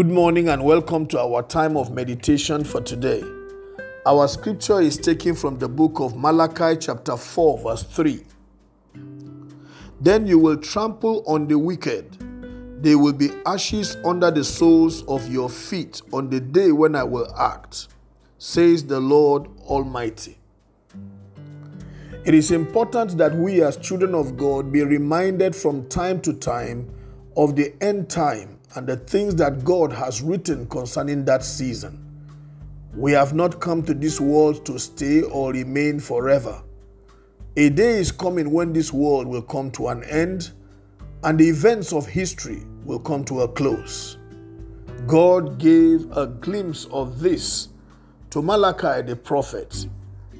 Good morning and welcome to our time of meditation for today. Our scripture is taken from the book of Malachi chapter 4 verse 3. Then you will trample on the wicked. They will be ashes under the soles of your feet on the day when I will act, says the Lord Almighty. It is important that we as children of God be reminded from time to time of the end time and the things that God has written concerning that season. We have not come to this world to stay or remain forever. A day is coming when this world will come to an end and the events of history will come to a close. God gave a glimpse of this to Malachi the prophet.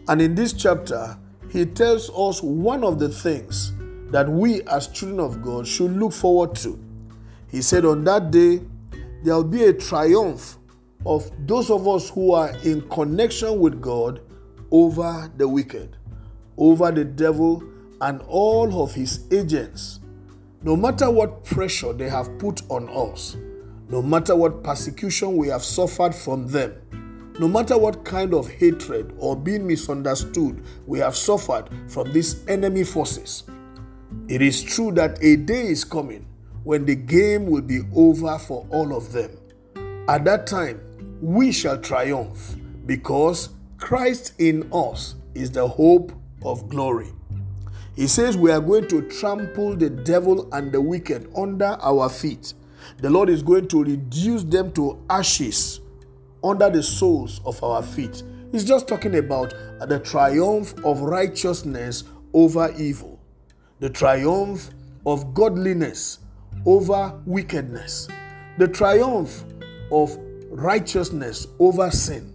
And in this chapter, he tells us one of the things that we as children of God should look forward to. He said, on that day, there will be a triumph of those of us who are in connection with God over the wicked, over the devil, and all of his agents. No matter what pressure they have put on us, no matter what persecution we have suffered from them, no matter what kind of hatred or being misunderstood we have suffered from these enemy forces, it is true that a day is coming when the game will be over for all of them. At that time, we shall triumph because Christ in us is the hope of glory. He says we are going to trample the devil and the wicked under our feet. The Lord is going to reduce them to ashes under the soles of our feet. He's just talking about the triumph of righteousness over evil, the triumph of godliness over wickedness, the triumph of righteousness over sin.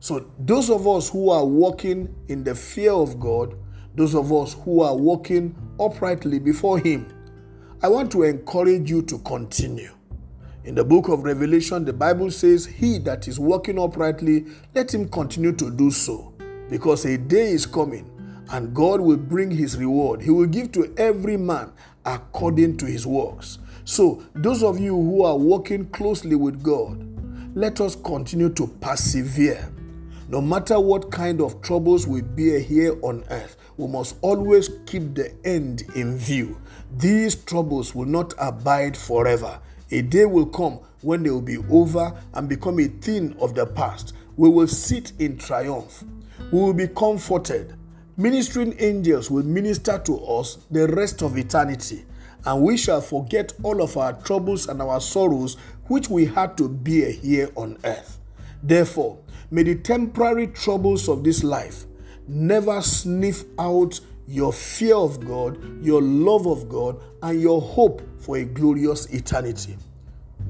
So those of us who are walking in the fear of God, those of us who are walking uprightly before Him, I want to encourage you to continue. In the book of Revelation, the Bible says, he that is walking uprightly, let him continue to do so, because a day is coming and God will bring his reward. He will give to every man according to his works. So, those of you who are working closely with God, let us continue to persevere. No matter what kind of troubles we bear here on earth, we must always keep the end in view. These troubles will not abide forever. A day will come when they will be over and become a thing of the past. We will sit in triumph. We will be comforted. Ministering angels will minister to us the rest of eternity, and we shall forget all of our troubles and our sorrows which we had to bear here on earth. Therefore, may the temporary troubles of this life never sniff out your fear of God, your love of God, and your hope for a glorious eternity.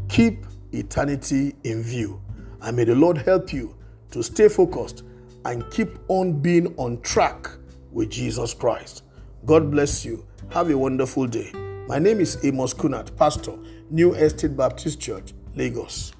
Keep eternity in view, and may the Lord help you to stay focused and keep on being on track with Jesus Christ. God bless you. Have a wonderful day. My name is Amos Kunat, pastor, New Estate Baptist Church, Lagos.